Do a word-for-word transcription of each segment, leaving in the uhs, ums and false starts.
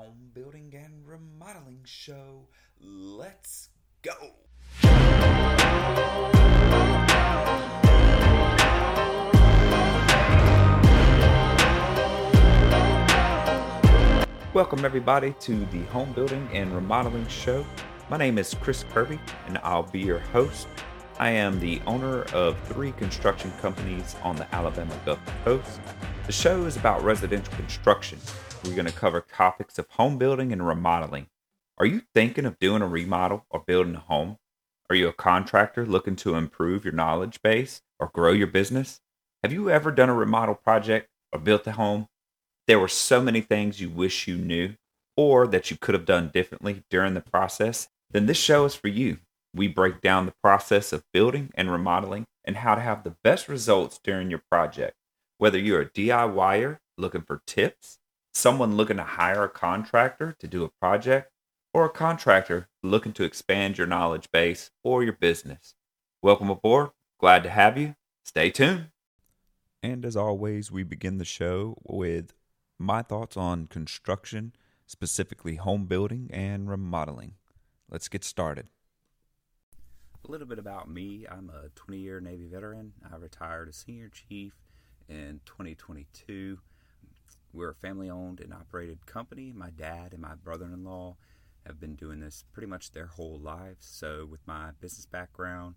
home building and remodeling show. Let's go! Welcome everybody to the home building and remodeling show. My name is Chris Kerby and I'll be your host. I am the owner of three construction companies on the Alabama Gulf Coast. The show is about residential construction. We're going to cover topics of home building and remodeling. Are you thinking of doing a remodel or building a home? Are you a contractor looking to improve your knowledge base or grow your business? Have you ever done a remodel project or built a home? There were so many things you wish you knew or that you could have done differently during the process. Then this show is for you. We break down the process of building and remodeling and how to have the best results during your project. Whether you're a D I Y-er looking for tips, someone looking to hire a contractor to do a project, or a contractor looking to expand your knowledge base or your business. Welcome aboard. Glad to have you. Stay tuned. And as always, we begin the show with my thoughts on construction, specifically home building and remodeling. Let's get started. A little bit about me. I'm a twenty-year Navy veteran. I retired as senior chief in twenty twenty-two. We're a family-owned and operated company. My dad and my brother-in-law have been doing this pretty much their whole lives. So with my business background,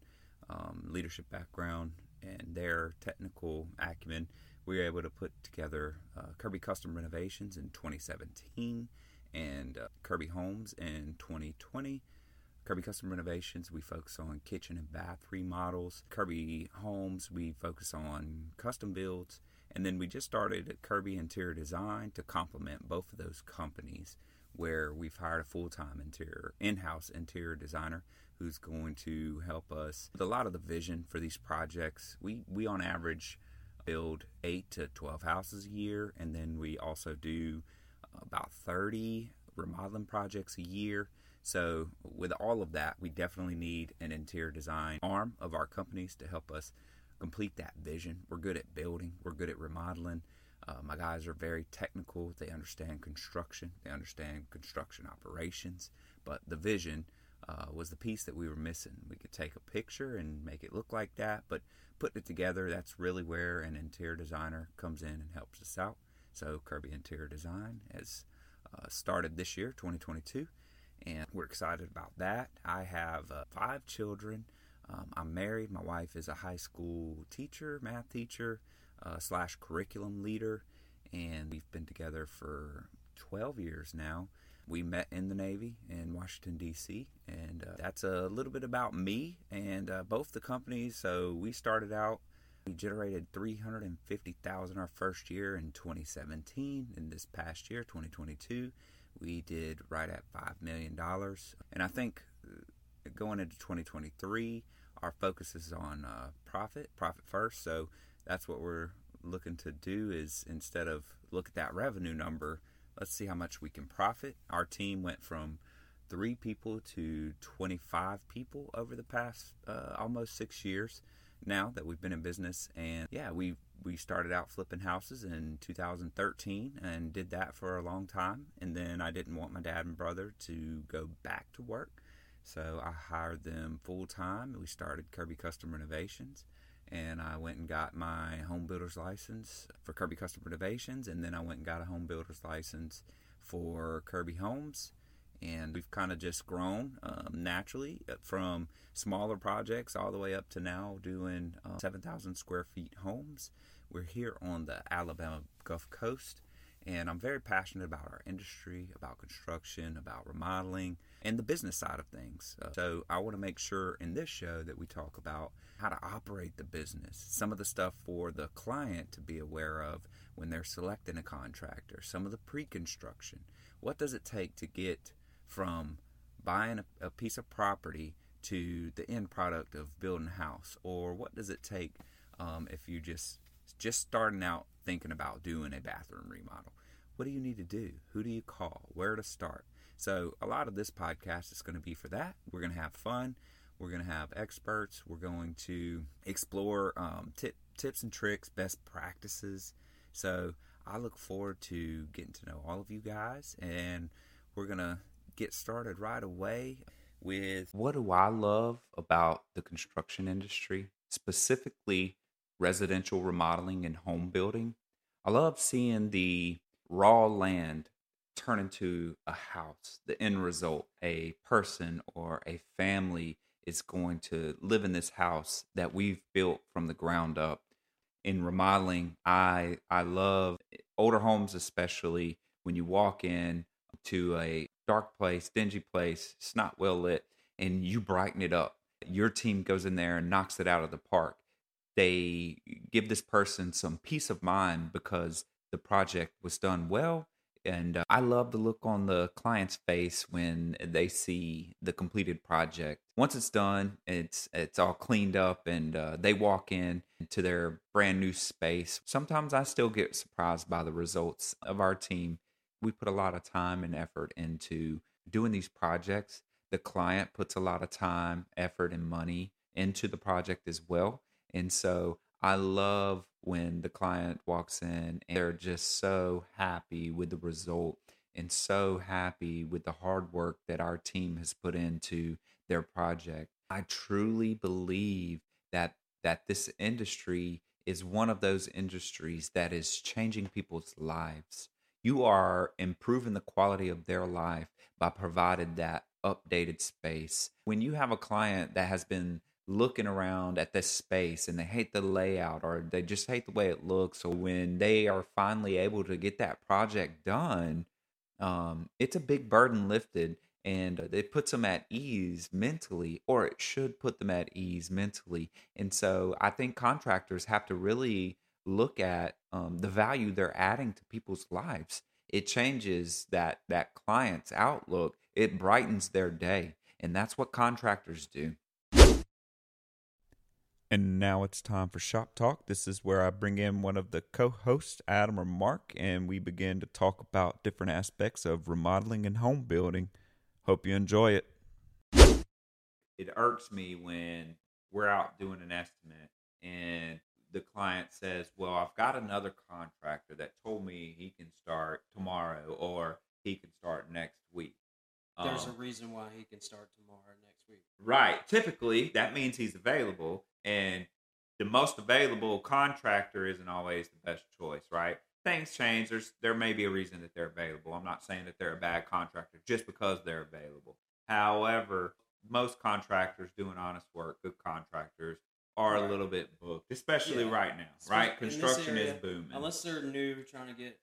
um, leadership background, and their technical acumen, we were able to put together uh, Kirby Custom Renovations in twenty seventeen and uh, Kirby Homes in twenty twenty. Kirby Custom Renovations, we focus on kitchen and bath remodels. Kirby Homes, we focus on custom builds. And then we just started at Kirby Interior Design to complement both of those companies, where we've hired a full-time interior, in-house interior designer who's going to help us with a lot of the vision for these projects. We, we on average, build eight to twelve houses a year, and then we also do about thirty remodeling projects a year. So with all of that, we definitely need an interior design arm of our companies to help us complete that vision. We're good at building. We're good at remodeling. Uh, my guys are very technical. They understand construction. They understand construction operations. But the vision uh, was the piece that we were missing. We could take a picture and make it look like that, but putting it together, that's really where an interior designer comes in and helps us out. So Kirby Interior Design has uh, started this year, twenty twenty-two, and we're excited about that. I have uh, five children. Um, I'm married. My wife is a high school teacher, math teacher, Uh, slash curriculum leader, and we've been together for twelve years now. We met in the Navy in Washington, D C, and uh, that's a little bit about me and uh, both the companies. So we started out, we generated three hundred fifty thousand dollars our first year in twenty seventeen, and this past year, twenty twenty-two, we did right at five million dollars. And I think going into twenty twenty-three, our focus is on uh, profit, profit first. So that's what we're looking to do, is instead of look at that revenue number, let's see how much we can profit. Our team went from three people to twenty-five people over the past uh, almost six years now that we've been in business. And yeah, we we started out flipping houses in two thousand thirteen and did that for a long time. And then I didn't want my dad and brother to go back to work, so I hired them full time. We started Kirby Custom Renovations. And I went and got my home builder's license for Kirby Custom Renovations. And then I went and got a home builder's license for Kirby Homes. And we've kind of just grown um, naturally from smaller projects all the way up to now doing um, seven thousand square feet homes. We're here on the Alabama Gulf Coast. And I'm very passionate about our industry, about construction, about remodeling, and the business side of things. Uh, so I want to make sure in this show that we talk about how to operate the business, some of the stuff for the client to be aware of when they're selecting a contractor, some of the pre-construction. What does it take to get from buying a, a piece of property to the end product of building a house? Or what does it take um, if you just just starting out thinking about doing a bathroom remodel? What do you need to do? Who do you call? Where to start? So a lot of this podcast is going to be for that. We're going to have fun. We're going to have experts. We're going to explore um, tip, tips and tricks, best practices. So I look forward to getting to know all of you guys, and we're going to get started right away with what do I love about the construction industry, specifically residential remodeling and home building. I love seeing the raw land turn into a house, the end result, a person or a family is going to live in this house that we've built from the ground up. In remodeling, I I love older homes, especially when you walk in to a dark place, dingy place, it's not well lit, and you brighten it up. Your team goes in there and knocks it out of the park. They give this person some peace of mind because the project was done well. And uh, I love the look on the client's face when they see the completed project. Once it's done, it's it's all cleaned up, and uh, they walk in to their brand new space. Sometimes I still get surprised by the results of our team. We put a lot of time and effort into doing these projects. The client puts a lot of time, effort, and money into the project as well. And so I love when the client walks in and they're just so happy with the result and so happy with the hard work that our team has put into their project. I truly believe that that this industry is one of those industries that is changing people's lives. You are improving the quality of their life by providing that updated space. When you have a client that has been looking around at this space and they hate the layout or they just hate the way it looks, or when they are finally able to get that project done, um, it's a big burden lifted, and it puts them at ease mentally, or it should put them at ease mentally. And so I think contractors have to really look at um, the value they're adding to people's lives. It changes that that client's outlook. It brightens their day, and that's what contractors do. And now it's time for Shop Talk. This is where I bring in one of the co-hosts, Adam or Mark, and we begin to talk about different aspects of remodeling and home building. Hope you enjoy it. It irks me when we're out doing an estimate and the client says, well, I've got another contractor that told me he can start tomorrow or he can start next week. There's um, a reason why he can start tomorrow, next week. Right. Typically, that means he's available. And the most available contractor isn't always the best choice, right? Things change. There's There may be a reason that they're available. I'm not saying that they're a bad contractor just because they're available. However, most contractors doing honest work, good contractors, are right. a little bit booked, especially yeah. right now, especially right? Construction area, is booming. Unless they're new, trying to get,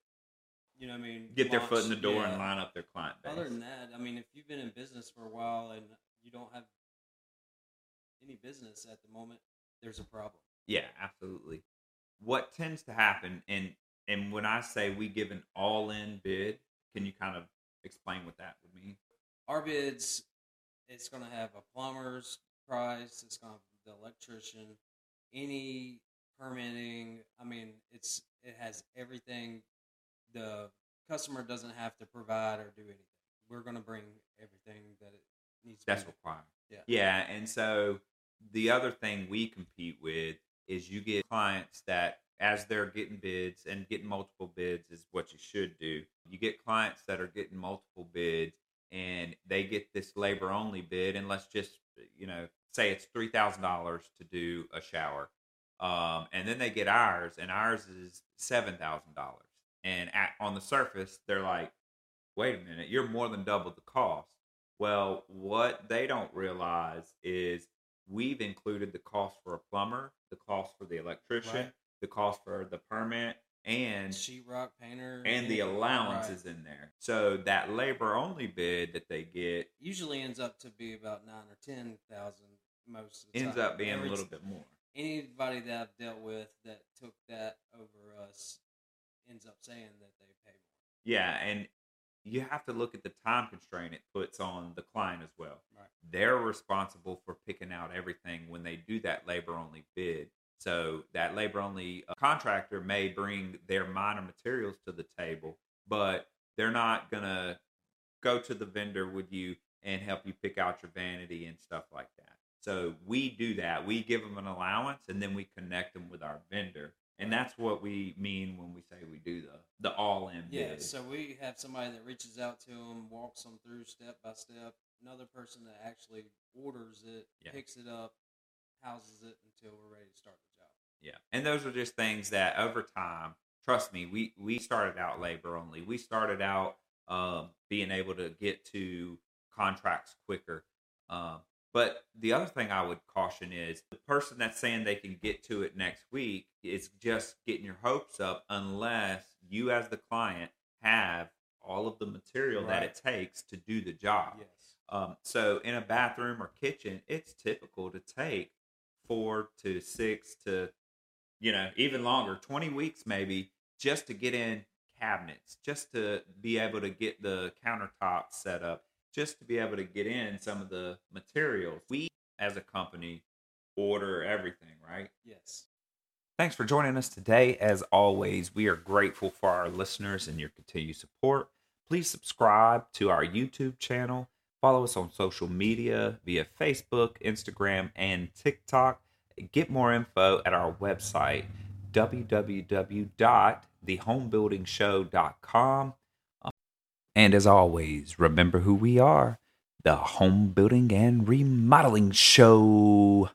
you know what I mean? Get launched, their foot in the door yeah. and line up their client base. Other than that, I mean, if you've been in business for a while and you don't have any business at the moment, there's a problem. Yeah, absolutely. What tends to happen, and and when I say we give an all-in bid, can you kind of explain what that would mean? Our bids, it's going to have a plumber's price, it's going to have the electrician, any permitting. I mean, it's it has everything. The customer doesn't have to provide or do anything. We're going to bring everything that it needs to be. That's required. Yeah. Yeah, and so the other thing we compete with is you get clients that, as they're getting bids, and getting multiple bids is what you should do. You get clients that are getting multiple bids, and they get this labor-only bid, and let's just, you know, say it's three thousand dollars to do a shower. Um, and then they get ours, and ours is seven thousand dollars. And at, on the surface, they're like, wait a minute, you're more than double the cost. Well, what they don't realize is we've included the cost for a plumber, the cost for the electrician, right. the cost for the permit, and sheetrock painter, and the allowance right. is in there. So that labor-only bid that they get usually ends up to be about nine or ten thousand most of the ends time. Ends up being Every, a little bit more. Anybody that I've dealt with that took that over us ends up saying that they pay more. Yeah, and you have to look at the time constraint it puts on the client as well. Right. They're responsible for picking out everything when they do that labor-only bid. So that labor-only contractor may bring their minor materials to the table, but they're not going to go to the vendor with you and help you pick out your vanity and stuff like that. So we do that. We give them an allowance, and then we connect them with our vendor. And that's what we mean when we say we do the, the all-in bid. Yeah, so we have somebody that reaches out to them, walks them through step by step. Another person that actually orders it, yeah. picks it up, houses it until we're ready to start the job. Yeah, and those are just things that over time, trust me, we, we started out labor only. We started out um, being able to get to contracts quicker. Um, but the other thing I would caution is the person that's saying they can get to it next week is just getting your hopes up unless you as the client have all of the material right. that it takes to do the job. Yes. Um, so in a bathroom or kitchen, it's typical to take four to six to, you know, even longer, twenty weeks maybe, just to get in cabinets, just to be able to get the countertop set up, just to be able to get in some of the materials. We, as a company, order everything, right? Yes. Thanks for joining us today. As always, we are grateful for our listeners and your continued support. Please subscribe to our YouTube channel. Follow us on social media via Facebook, Instagram, and TikTok. Get more info at our website, w w w dot the home building show dot com. And as always, remember who we are, the Home Building and Remodeling Show.